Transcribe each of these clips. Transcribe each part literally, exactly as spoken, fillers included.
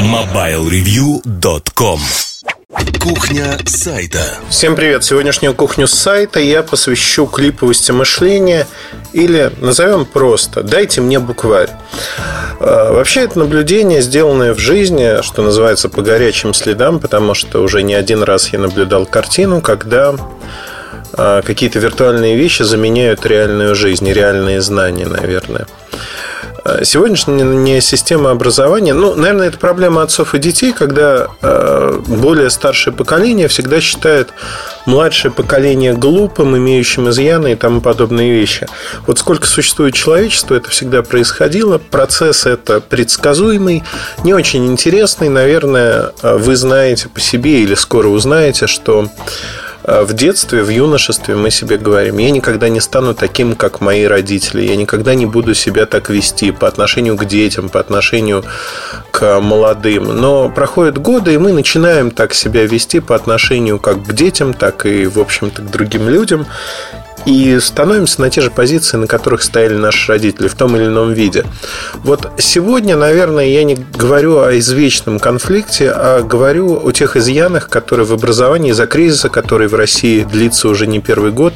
мобайл ревью точка ком. Кухня сайта. Всем привет! Сегодняшнюю кухню сайта я посвящу клиповости мышления, или назовем просто «Дайте мне букварь». Вообще это наблюдение, сделанное в жизни, что называется, по горячим следам, потому что уже не один раз я наблюдал картину, когда какие-то виртуальные вещи заменяют реальную жизнь, реальные знания, наверное. Сегодняшняя система образования, ну, наверное, это проблема отцов и детей, когда более старшее поколение всегда считает младшее поколение глупым, имеющим изъяны и тому подобные вещи. Вот сколько существует человечество, это всегда происходило. Процесс это предсказуемый, не очень интересный. Наверное, вы знаете по себе или скоро узнаете, что в детстве, в юношестве мы себе говорим: я никогда не стану таким, как мои родители, я никогда не буду себя так вести по отношению к детям, по отношению к молодым. Но проходят годы, и мы начинаем так себя вести по отношению как к детям, так и, в общем-то, к другим людям, и становимся на те же позиции, на которых стояли наши родители в том или ином виде. Вот сегодня, наверное, я не говорю о извечном конфликте, а говорю о тех изъянах, которые в образовании из-за кризиса, который в России длится уже не первый год,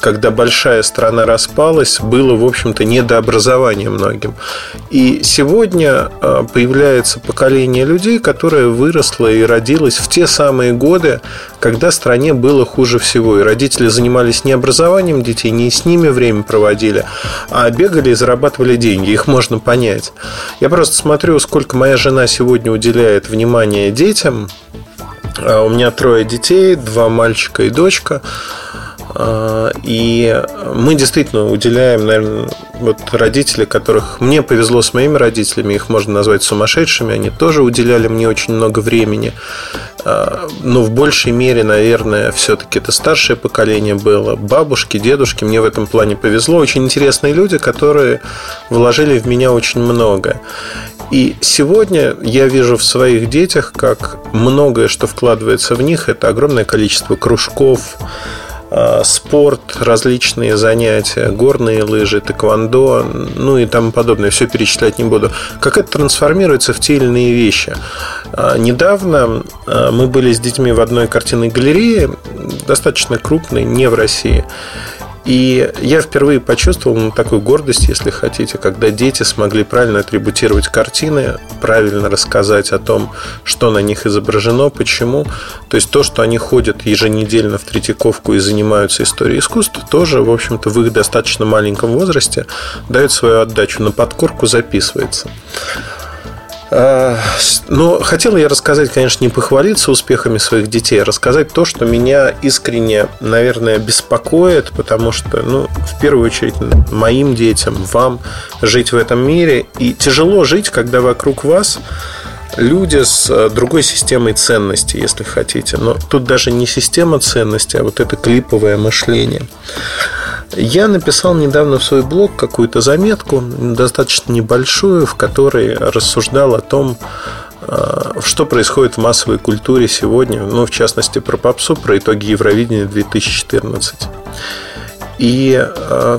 когда большая страна распалась, было, в общем-то, не до образования многим. И сегодня появляется поколение людей, которое выросло и родилось в те самые годы, когда стране было хуже всего, и родители занимались не образованием детей, не с ними время проводили, а бегали и зарабатывали деньги. Их можно понять. Я просто смотрю, сколько моя жена сегодня уделяет внимания детям. У меня трое детей, два мальчика и дочка. И мы действительно уделяем, наверное, вот родители, которых мне повезло с моими родителями, их можно назвать сумасшедшими, они тоже уделяли мне очень много времени. Но в большей мере, наверное, все-таки это старшее поколение было. Бабушки, дедушки, мне в этом плане повезло. Очень интересные люди, которые вложили в меня очень много. И сегодня я вижу в своих детях, как многое, что вкладывается в них, это огромное количество кружков, спорт, различные занятия, горные лыжи, тэквондо, ну и тому подобное. Все перечислять не буду. Как это трансформируется в те или иные вещи. Недавно мы были с детьми в одной картинной галерее, достаточно крупной, не в России. И я впервые почувствовал, ну, такую гордость, если хотите, когда дети смогли правильно атрибутировать картины, правильно рассказать о том, что на них изображено, почему. То есть то, что они ходят еженедельно в Третьяковку и занимаются историей искусства, тоже, в общем-то, в их достаточно маленьком возрасте дает свою отдачу, на подкорку записывается. Но хотел я рассказать, конечно, не похвалиться успехами своих детей, а рассказать то, что меня искренне, наверное, беспокоит, потому что, ну, в первую очередь, моим детям, вам жить в этом мире. И тяжело жить, когда вокруг вас люди с другой системой ценностей, если хотите. Но тут даже не система ценностей, а вот это клиповое мышление. Я написал недавно в свой блог какую-то заметку, достаточно небольшую, в которой рассуждал о том, что происходит в массовой культуре сегодня, ну, в частности, про попсу, про итоги Евровидения две тысячи четырнадцать. И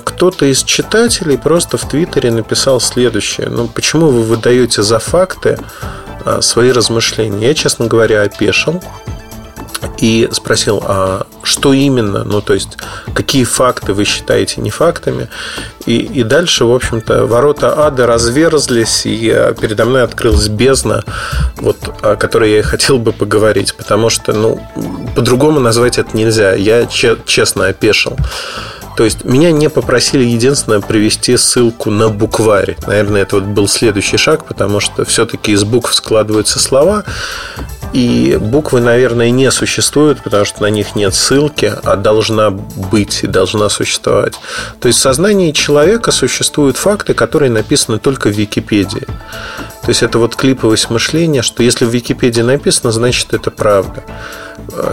кто-то из читателей просто в Твиттере написал следующее: ну, почему вы выдаете за факты свои размышления? Я, честно говоря, опешил и спросил, а что именно, ну, то есть, какие факты вы считаете не фактами. И, и дальше, в общем-то, ворота ада разверзлись, и передо мной открылась бездна, вот, о которой я и хотел бы поговорить, потому что, ну, по-другому назвать это нельзя. Я честно опешил. То есть меня не попросили, единственное, привести ссылку на букварь. Наверное, это вот был следующий шаг, потому что все-таки из букв складываются слова, и буквы, наверное, не существуют, потому что на них нет ссылки, а должна быть и должна существовать. То есть в сознании человека существуют факты, которые написаны только в Википедии. То есть это вот клиповость мышления, что если в Википедии написано, значит, это правда.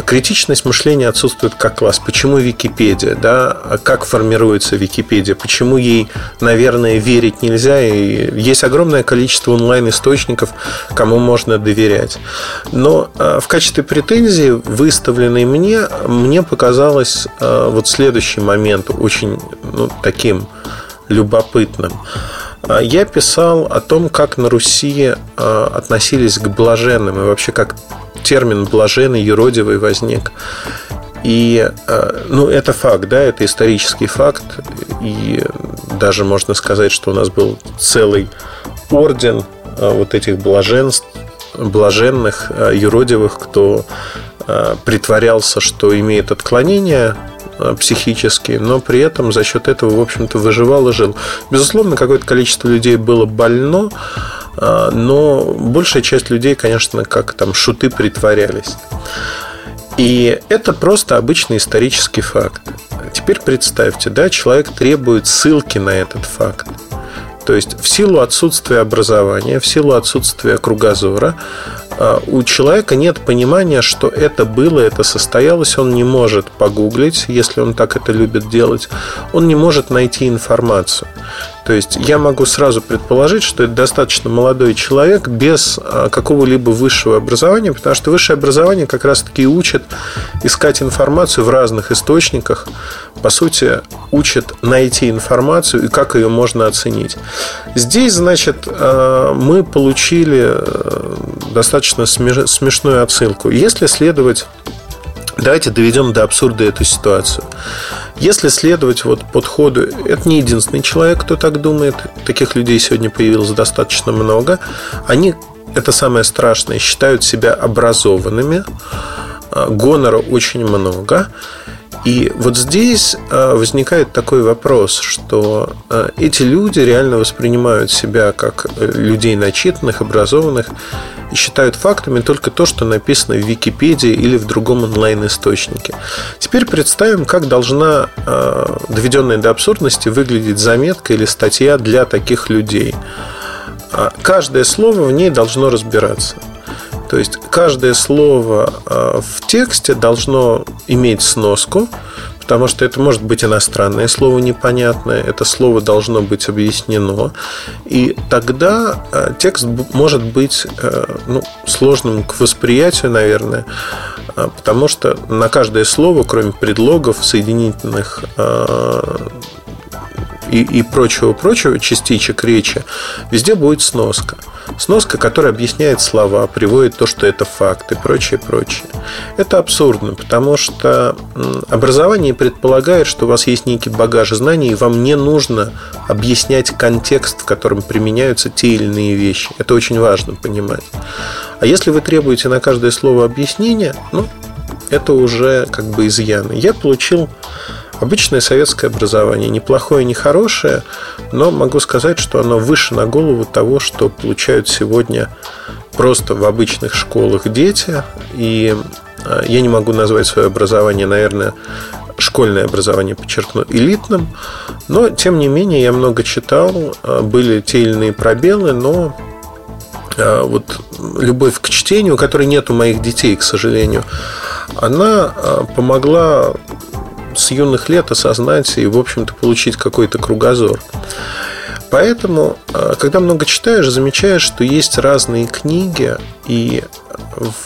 Критичность мышления отсутствует как класс. Почему Википедия? Да? Как формируется Википедия? Почему ей, наверное, верить нельзя? И есть огромное количество онлайн-источников, кому можно доверять. Но в качестве претензии, выставленной мне, мне показалось вот следующий момент очень, ну, таким любопытным. Я писал о том, как на Руси относились к блаженным, и вообще как термин «блаженный», «юродивый» возник. И, ну, это факт, да, это исторический факт. И даже можно сказать, что у нас был целый орден вот этих блаженств, блаженных, юродивых, кто притворялся, что имеет отклонения психические, но при этом за счет этого, в общем-то, выживал и жил. Безусловно, какое-то количество людей было больно, но большая часть людей, конечно, как там шуты, притворялись. И это просто обычный исторический факт. Теперь представьте, да, человек требует ссылки на этот факт. То есть в силу отсутствия образования, в силу отсутствия кругозора у человека нет понимания, что это было, это состоялось. Он не может погуглить, если он так это любит делать. Он не может найти информацию. То есть я могу сразу предположить, что это достаточно молодой человек без какого-либо высшего образования, потому что высшее образование как раз-таки учит искать информацию в разных источниках. По сути, учит найти информацию и как ее можно оценить. Здесь, значит, мы получили достаточно смешную отсылку. Если следовать... Давайте доведем до абсурда эту ситуацию. Если следовать вот подходу, это не единственный человек, кто так думает. Таких людей сегодня появилось достаточно много. Они, это самое страшное, считают себя образованными. Гонора очень много. И вот здесь возникает такой вопрос, что эти люди реально воспринимают себя как людей начитанных, образованных и считают фактами только то, что написано в Википедии или в другом онлайн-источнике. Теперь представим, как должна, доведенная до абсурдности, выглядеть заметка или статья для таких людей. Каждое слово в ней должно разбираться. То есть каждое слово в тексте должно иметь сноску, потому что это может быть иностранное слово непонятное, это слово должно быть объяснено, и тогда текст может быть, ну, сложным к восприятию, наверное, потому что на каждое слово, кроме предлогов, соединительных и прочего-прочего, частичек речи, везде будет сноска. Сноска, которая объясняет слова, приводит то, что это факт и прочее, прочее. Это абсурдно, потому что образование предполагает, что у вас есть некий багаж знаний, и вам не нужно объяснять контекст, в котором применяются те или иные вещи. Это очень важно понимать. А если вы требуете на каждое слово объяснения, ну, это уже как бы изъяны. Я получил обычное советское образование, неплохое, не хорошее, но могу сказать, что оно выше на голову того, что получают сегодня просто в обычных школах дети. И я не могу назвать свое образование, наверное, школьное образование, подчеркну, элитным, но, тем не менее, я много читал, были те или иные пробелы, но... Вот любовь к чтению, которой нет у моих детей, к сожалению, она помогла с юных лет осознать и, в общем-то, получить какой-то кругозор. Поэтому, когда много читаешь, замечаешь, что есть разные книги, и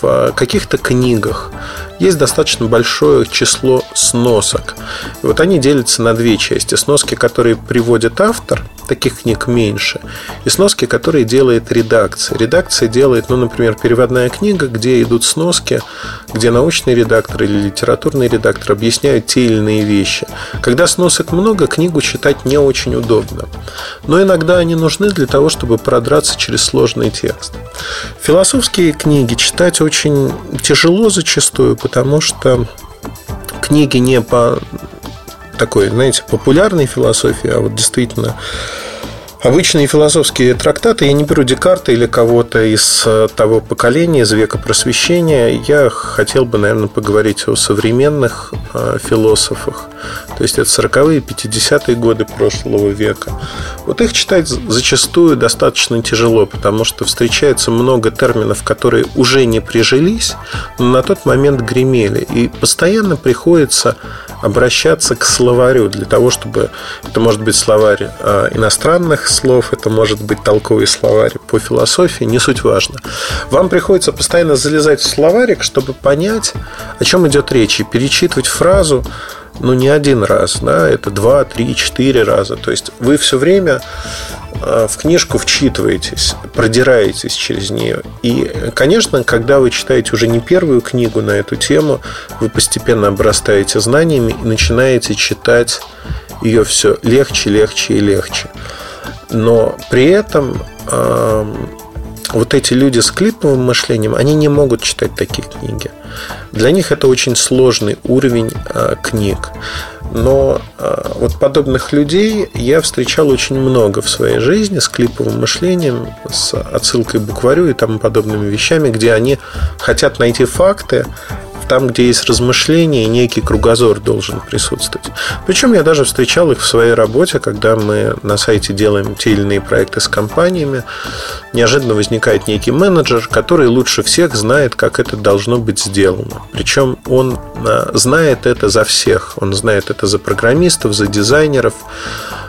в каких-то книгах есть достаточно большое число сносок. И вот они делятся на две части. Сноски, которые приводит автор, таких книг меньше, и сноски, которые делает редакция. Редакция делает, ну, например, переводная книга, где идут сноски, где научный редактор или литературный редактор объясняют те или иные вещи. Когда сносок много, книгу читать не очень удобно. Но иногда они нужны для того, чтобы продраться через сложный текст. Философские книги читать очень тяжело зачастую, потому что книги не по такой, знаете, популярной философии, а вот действительно обычные философские трактаты. Я не беру Декарта или кого-то из того поколения, из века просвещения. Я хотел бы, наверное, поговорить о современных философах. То есть это сороковые, пятидесятые годы прошлого века. Вот их читать зачастую достаточно тяжело, потому что встречается много терминов, которые уже не прижились, но на тот момент гремели. И постоянно приходится обращаться к словарю для того, чтобы... Это может быть словарь иностранных слов, это может быть толковый словарь по философии, не суть важно. Вам приходится постоянно залезать в словарик, чтобы понять, о чем идет речь, и перечитывать фразу, ну, не один раз, да, это два, три, четыре раза. То есть вы все время в книжку вчитываетесь, продираетесь через нее. И, конечно, когда вы читаете уже не первую книгу на эту тему, вы постепенно обрастаете знаниями и начинаете читать ее все легче, легче и легче. Но при этом э, вот эти люди с клиповым мышлением, они не могут читать такие книги. Для них это очень сложный уровень э, книг. Но э, вот подобных людей я встречал очень много в своей жизни с клиповым мышлением, с отсылкой к букварю и тому подобными вещами, где они хотят найти факты там, где есть размышления, и некий кругозор должен присутствовать. Причем я даже встречал их в своей работе, когда мы на сайте делаем те или иные проекты с компаниями. Неожиданно возникает некий менеджер, который лучше всех знает, как это должно быть сделано. Причем он знает это за всех. Он знает это за программистов, за дизайнеров,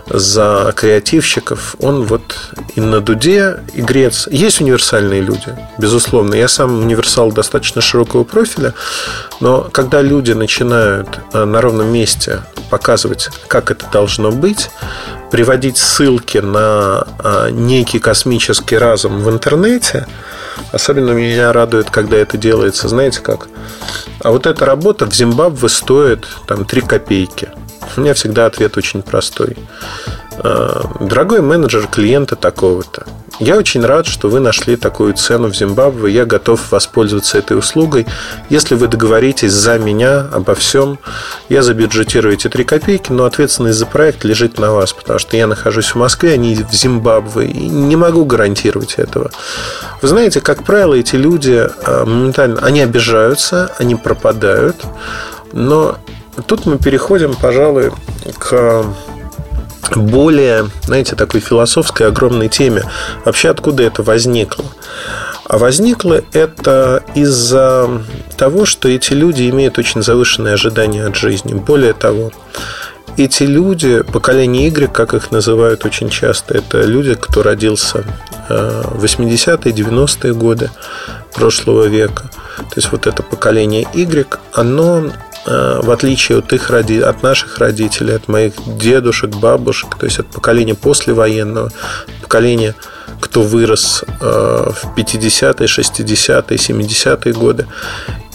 за креативщиков. Он вот и на Дуде, и Грец. Есть универсальные люди, безусловно. Я сам универсал достаточно широкого профиля. Но когда люди начинают на ровном месте показывать, как это должно быть, приводить ссылки на некий космический разум в интернете, особенно меня радует, когда это делается, знаете как? А вот эта работа в Зимбабве стоит там три копейки. У меня всегда ответ очень простой. Дорогой менеджер клиента такого-то, я очень рад, что вы нашли такую цену в Зимбабве. Я готов воспользоваться этой услугой. Если вы договоритесь за меня обо всем, я забюджетирую эти три копейки, но ответственность за проект лежит на вас, потому что я нахожусь в Москве, а не в Зимбабве, и не могу гарантировать этого. Вы знаете, как правило, эти люди моментально, они обижаются, они пропадают. Но тут мы переходим, пожалуй, к более, знаете, такой философской огромной теме. Вообще, откуда это возникло? А возникло это из-за того, что эти люди имеют очень завышенные ожидания от жизни. Более того, эти люди, поколение Y, как их называют очень часто, это люди, кто родился в восьмидесятые, девяностые годы прошлого века. То есть вот это поколение Y, оно, в отличие от, их, от наших родителей, от моих дедушек, бабушек, то есть от поколения послевоенного, поколения, кто вырос в пятидесятые, шестидесятые, семидесятые годы,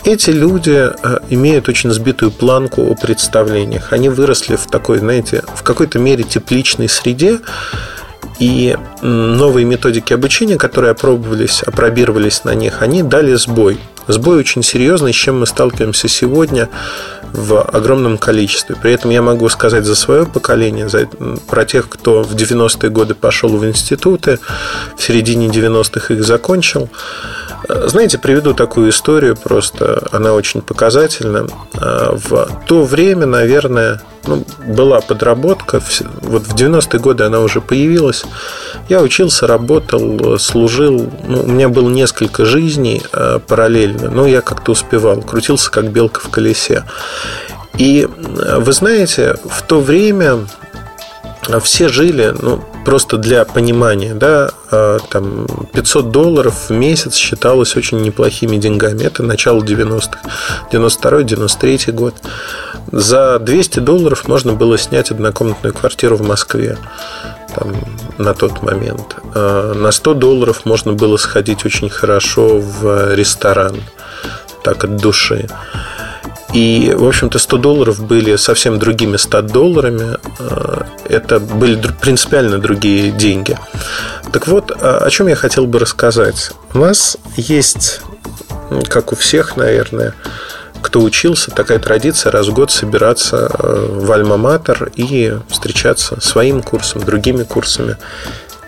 эти люди имеют очень сбитую планку о представлениях. Они выросли в такой, знаете, в какой-то мере тепличной среде, и новые методики обучения, которые опробовались, опробировались на них, они дали сбой. Сбой очень серьезный, с чем мы сталкиваемся сегодня в огромном количестве. При этом я могу сказать за свое поколение, за, про тех, кто в девяностые годы пошел в институты, в середине девяностых их закончил. Знаете, приведу такую историю, просто она очень показательна. В то время, наверное, ну, была подработка, вот в девяностые годы она уже появилась. Я учился, работал, служил, ну, у меня было несколько жизней параллельно. Но я как-то успевал, крутился как белка в колесе. И вы знаете, в то время все жили, ну, просто для понимания, да, там пятьсот долларов в месяц считалось очень неплохими деньгами. Это начало девяностых, девяносто второй, девяносто третий год. За двести долларов можно было снять однокомнатную квартиру в Москве. Там, на тот момент на сто долларов можно было сходить очень хорошо в ресторан, так от души. И, в общем-то, сто долларов были совсем другими ста долларами. Это были принципиально другие деньги. Так вот, о чем я хотел бы рассказать. У нас есть, как у всех, наверное, кто учился, такая традиция раз в год собираться в Альма-Матер и встречаться своим курсом, другими курсами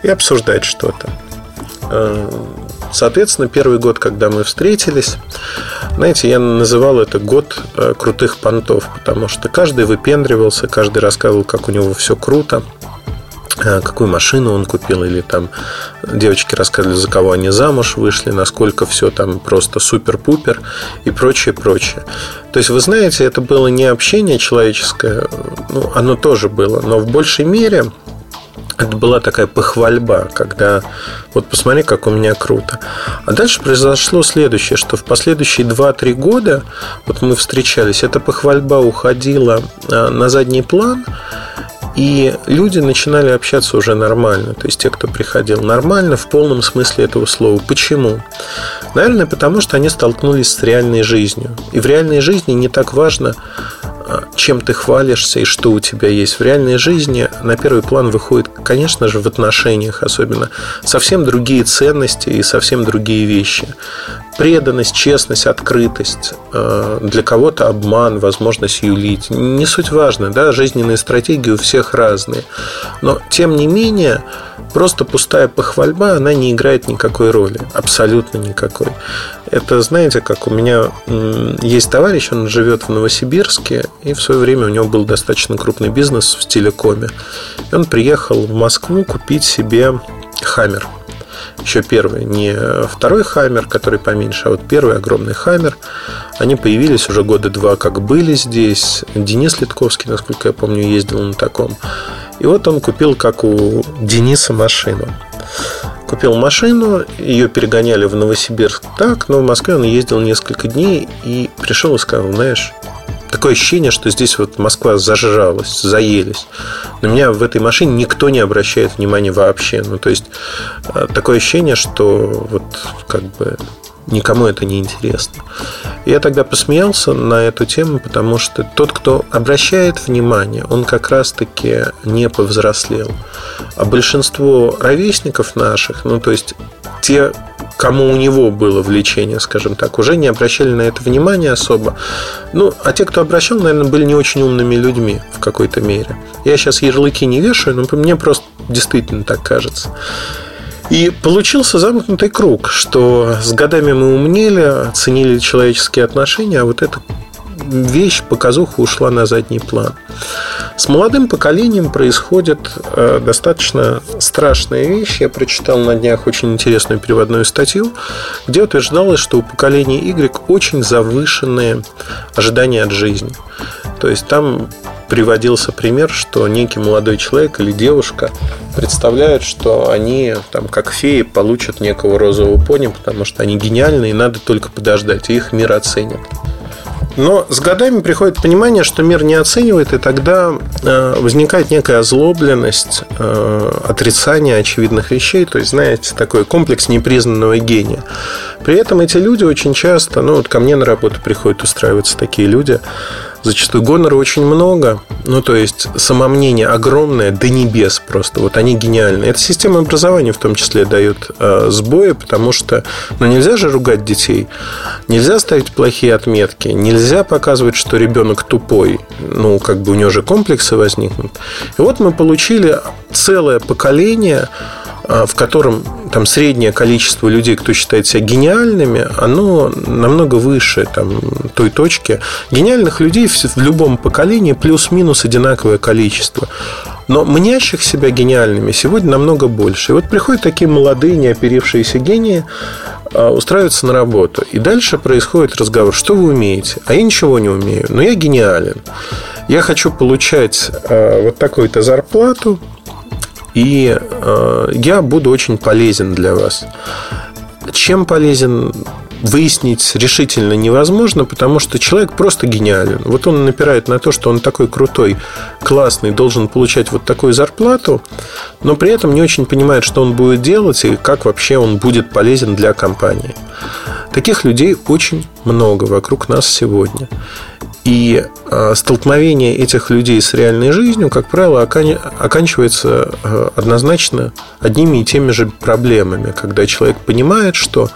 и обсуждать что-то. Соответственно, первый год, когда мы встретились, знаете, я называл это год крутых понтов, потому что каждый выпендривался, каждый рассказывал, как у него все круто, какую машину он купил, или там девочки рассказывали, за кого они замуж вышли, насколько все там просто супер-пупер и прочее, прочее. То есть, вы знаете, это было не общение человеческое, ну, оно тоже было, но в большей мере это была такая похвальба, когда вот посмотри, как у меня круто. А дальше произошло следующее, что в последующие два-три года вот мы встречались, эта похвальба уходила на задний план. И люди начинали общаться уже нормально. То есть те, кто приходил нормально, в полном смысле этого слова. Почему? Наверное, потому что они столкнулись с реальной жизнью. И в реальной жизни не так важно, чем ты хвалишься и что у тебя есть. В реальной жизни на первый план выходит, конечно же, в отношениях особенно, совсем другие ценности и совсем другие вещи. Преданность, честность, открытость, для кого-то обман, возможность юлить. Не суть важно, да, жизненные стратегии у всех разные. Но, тем не менее, просто пустая похвальба, она не играет никакой роли, абсолютно никакой. Это, знаете, как у меня есть товарищ, он живет в Новосибирске, и в свое время у него был достаточно крупный бизнес в телекоме. И он приехал в Москву купить себе «Хаммер». Еще первый, не второй «Хаммер», который поменьше, а вот первый огромный «Хаммер». Они появились уже года два, как были здесь. Денис Литковский, насколько я помню, ездил на таком. И вот он купил, как у Дениса, машину. Купил машину, ее перегоняли в Новосибирск так, но в Москве он ездил несколько дней и пришел и сказал, знаешь... Такое ощущение, что здесь вот Москва зажралась, заелись. На меня в этой машине никто не обращает внимания вообще. Ну, то есть, такое ощущение, что вот как бы никому это не интересно. Я тогда посмеялся на эту тему, потому что тот, кто обращает внимание, он как раз-таки не повзрослел. А большинство ровесников наших, ну, то есть, те... кому у него было влечение, скажем так, уже не обращали на это внимания особо. Ну, а те, кто обращал, наверное, были не очень умными людьми в какой-то мере. Я сейчас ярлыки не вешаю, но мне просто действительно так кажется. И получился замкнутый круг, что с годами мы умнели, ценили человеческие отношения, а вот эта вещь, показуха ушла на задний план. С молодым поколением происходят э, достаточно страшные вещи. Я прочитал на днях очень интересную переводную статью, где утверждалось, что у поколения Y очень завышенные ожидания от жизни. То есть там приводился пример, что некий молодой человек или девушка представляют, что они там, как феи, получат некого розового пони, потому что они гениальны и надо только подождать, и их мир оценит. Но с годами приходит понимание, что мир не оценивает, и тогда возникает некая озлобленность, отрицание очевидных вещей, то есть, знаете, такой комплекс непризнанного гения. При этом эти люди очень часто, ну вот ко мне на работу приходят устраиваться такие люди, зачастую гонора очень много, ну то есть самомнение огромное до небес просто, вот они гениальны. Эта система образования в том числе дает э, сбои, потому что, ну нельзя же ругать детей, нельзя ставить плохие отметки, нельзя показывать, что ребенок тупой, ну как бы у него же комплексы возникнут. И вот мы получили целое поколение, в котором там среднее количество людей, кто считает себя гениальными, оно намного выше там, той точки. Гениальных людей в любом поколении плюс-минус одинаковое количество. Но мнящих себя гениальными сегодня намного больше. И вот приходят такие молодые, неоперившиеся гении, устраиваются на работу. И дальше происходит разговор, что вы умеете? А я ничего не умею, но я гениален. Я хочу получать вот такую-то зарплату, и э, я буду очень полезен для вас. Чем полезен, выяснить решительно невозможно, потому что человек просто гениален. Вот он напирает на то, что он такой крутой, классный, должен получать вот такую зарплату, но при этом не очень понимает, что он будет делать и как вообще он будет полезен для компании. Таких людей очень много вокруг нас сегодня. И столкновение этих людей с реальной жизнью, как правило, оканчивается однозначно одними и теми же проблемами, когда человек понимает, что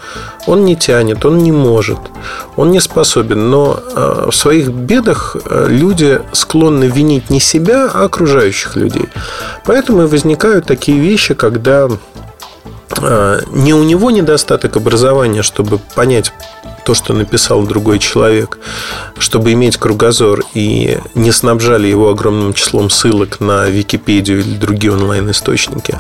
он не тянет, он не может, он не способен. Но в своих бедах люди склонны винить не себя, а окружающих людей. Поэтому и возникают такие вещи, когда не у него недостаток образования, чтобы понять то, что написал другой человек, чтобы иметь кругозор, и не снабжали его огромным числом ссылок на Википедию или другие онлайн-источники.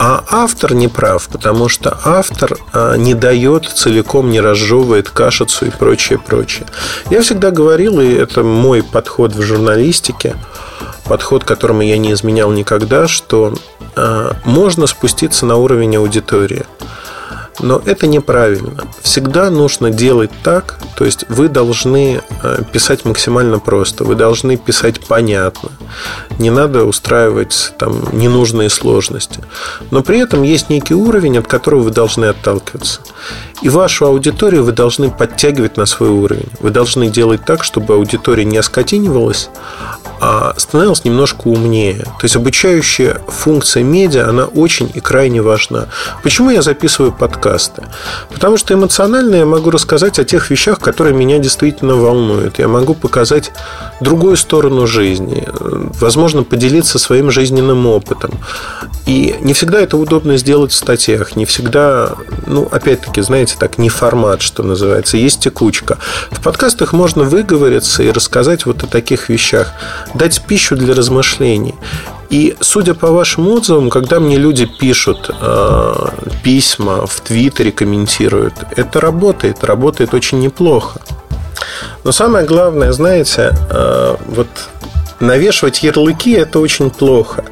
А автор не прав, потому что автор не дает целиком, не разжевывает кашицу и прочее, прочее. Я всегда говорил, и это мой подход в журналистике, подход, которому я не изменял никогда, что можно спуститься на уровень аудитории. Но это неправильно. Всегда нужно делать так, то есть вы должны писать максимально просто, вы должны писать понятно. Не надо устраивать там ненужные сложности. Но при этом есть некий уровень, от которого вы должны отталкиваться. И вашу аудиторию вы должны подтягивать на свой уровень. Вы должны делать так, чтобы аудитория не оскотинивалась, а становилась немножко умнее. То есть обучающая функция медиа, она очень и крайне важна. Почему я записываю подкасты? Потому что эмоционально я могу рассказать о тех вещах, которые меня действительно волнуют. Я могу показать другую сторону жизни. Возможно, поделиться своим жизненным опытом. И не всегда это удобно сделать в статьях. Не всегда, ну, опять-таки, знаете, так, не формат, что называется. Есть текучка. В подкастах можно выговориться и рассказать вот о таких вещах. Дать пищу для размышлений. И, судя по вашим отзывам, когда мне люди пишут э, письма, в Твиттере комментируют, это работает, работает очень неплохо. Но самое главное, знаете, э, вот навешивать ярлыки – это очень плохо.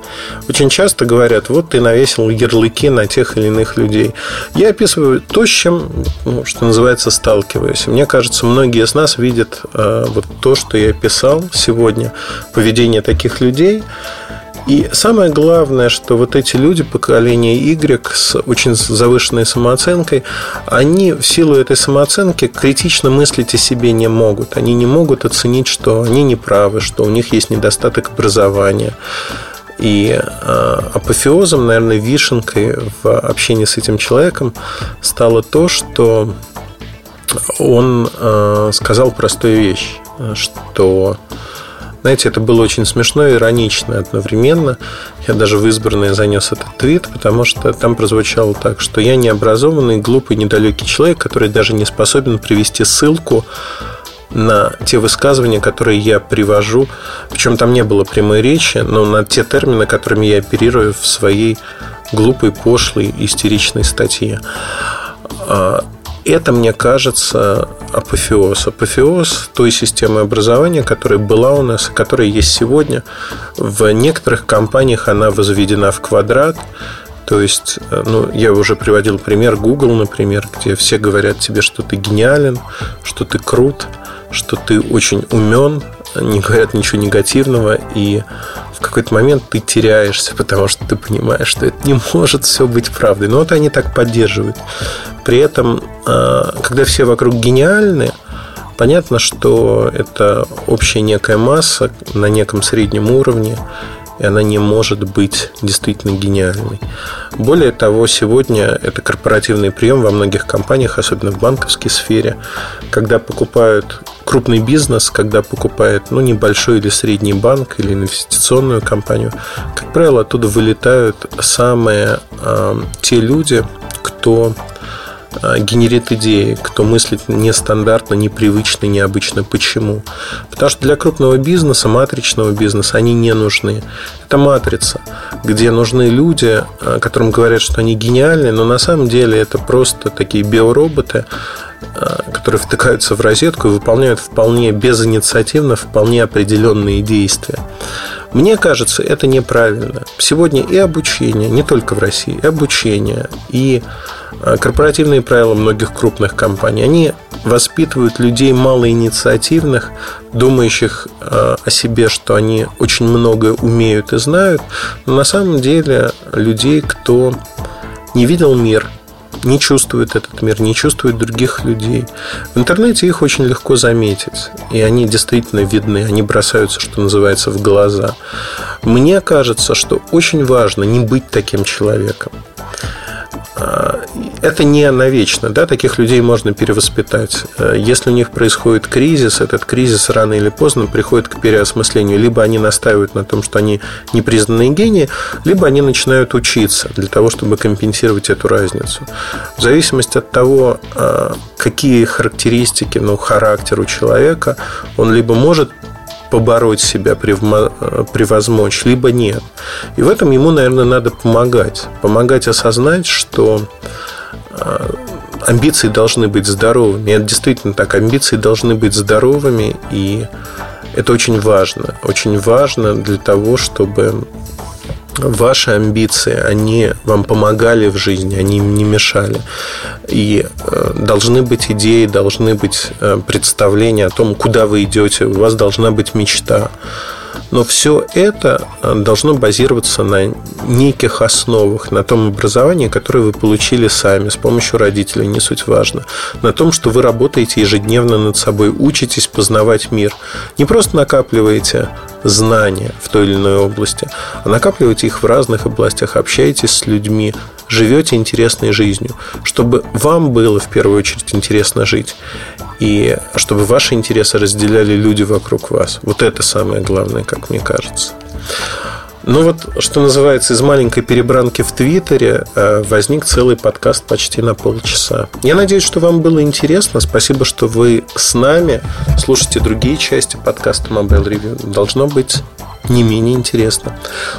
Очень часто говорят, вот ты навесил ярлыки на тех или иных людей. Я описываю то, с чем, ну, что называется, сталкиваюсь. Мне кажется, многие из нас видят э, вот то, что я писал сегодня, поведение таких людей. И самое главное, что вот эти люди поколения Y с очень завышенной самооценкой, они в силу этой самооценки критично мыслить о себе не могут. Они не могут оценить, что они неправы, что у них есть недостаток образования. И апофеозом, наверное, вишенкой в общении с этим человеком стало то, что он сказал простую вещь, что... Знаете, это было очень смешно и иронично одновременно. Я даже в избранное занес этот твит, потому что там прозвучало так, что я необразованный, глупый, недалекий человек, который даже не способен привести ссылку на те высказывания, которые я привожу. Причем там не было прямой речи, но на те термины, которыми я оперирую в своей глупой, пошлой, истеричной статье. Это, мне кажется, апофеоз. Апофеоз той системы образования, которая была у нас, которая есть сегодня. В некоторых компаниях она возведена в квадрат. То есть, ну, я уже приводил пример Google, например, где все говорят тебе, что ты гениален, что ты крут, что ты очень умен, не говорят ничего негативного, и в какой-то момент ты теряешься, потому что ты понимаешь, что это не может все быть правдой. Но вот они так поддерживают. При этом, когда все вокруг гениальны, понятно, что это общая некая масса на неком среднем уровне, и она не может быть действительно гениальной. Более того, сегодня это корпоративный прием во многих компаниях, особенно в банковской сфере, когда покупают крупный бизнес, когда покупают, ну, небольшой или средний банк или инвестиционную компанию. Как правило, оттуда вылетают самые э, те люди, кто генерит идеи, кто мыслит нестандартно, непривычно, необычно. Почему? Потому что для крупного бизнеса, матричного бизнеса, они не нужны. Это матрица, где нужны люди, которым говорят, что они гениальны, но на самом деле это просто такие биороботы, которые втыкаются в розетку и выполняют вполне безинициативно вполне определенные действия. Мне кажется, это неправильно. Сегодня и обучение, не только в России, и обучение, и корпоративные правила многих крупных компаний, они воспитывают людей малоинициативных, думающих о себе, что они очень многое умеют и знают, но на самом деле людей, кто не видел мир, не чувствует этот мир, не чувствует других людей. В интернете их очень легко заметить, и они действительно видны, они бросаются, что называется, в глаза. Мне кажется, что очень важно не быть таким человеком. Это не навечно, да? Таких людей можно перевоспитать. Если у них происходит кризис, этот кризис рано или поздно приходит к переосмыслению. Либо они настаивают на том, что они непризнанные гении, либо они начинают учиться для того, чтобы компенсировать эту разницу. В зависимости от того, какие характеристики, ну, характер у человека, он либо может побороть себя, превозмочь, либо нет. И в этом ему, наверное, надо помогать. Помогать осознать, что амбиции должны быть здоровыми. И это действительно так. Амбиции должны быть здоровыми. И это очень важно. Очень важно для того, чтобы ваши амбиции, они вам помогали в жизни, они им не мешали. И э, должны быть идеи, должны быть э, представления о том, куда вы идете, у вас должна быть мечта. Но все это должно базироваться на неких основах, на том образовании, которое вы получили сами, с помощью родителей, не суть важно. На том, что вы работаете ежедневно над собой, учитесь познавать мир. Не просто накапливаете знания в той или иной области, а накапливаете их в разных областях, общаетесь с людьми, живете интересной жизнью, чтобы вам было в первую очередь интересно жить, и чтобы ваши интересы разделяли люди вокруг вас. Вот это самое главное, как мне кажется. Ну вот, что называется, из маленькой перебранки в Твиттере возник целый подкаст почти на полчаса. Я надеюсь, что вам было интересно. Спасибо, что вы с нами. Слушайте другие части подкаста Mobile Review. Должно быть не менее интересно.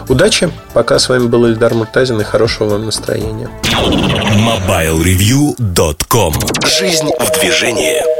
Удачи. Пока. С вами был Ильдар Муртазин. И хорошего вам настроения. мобайл ревью точка ком. Жизнь в движении.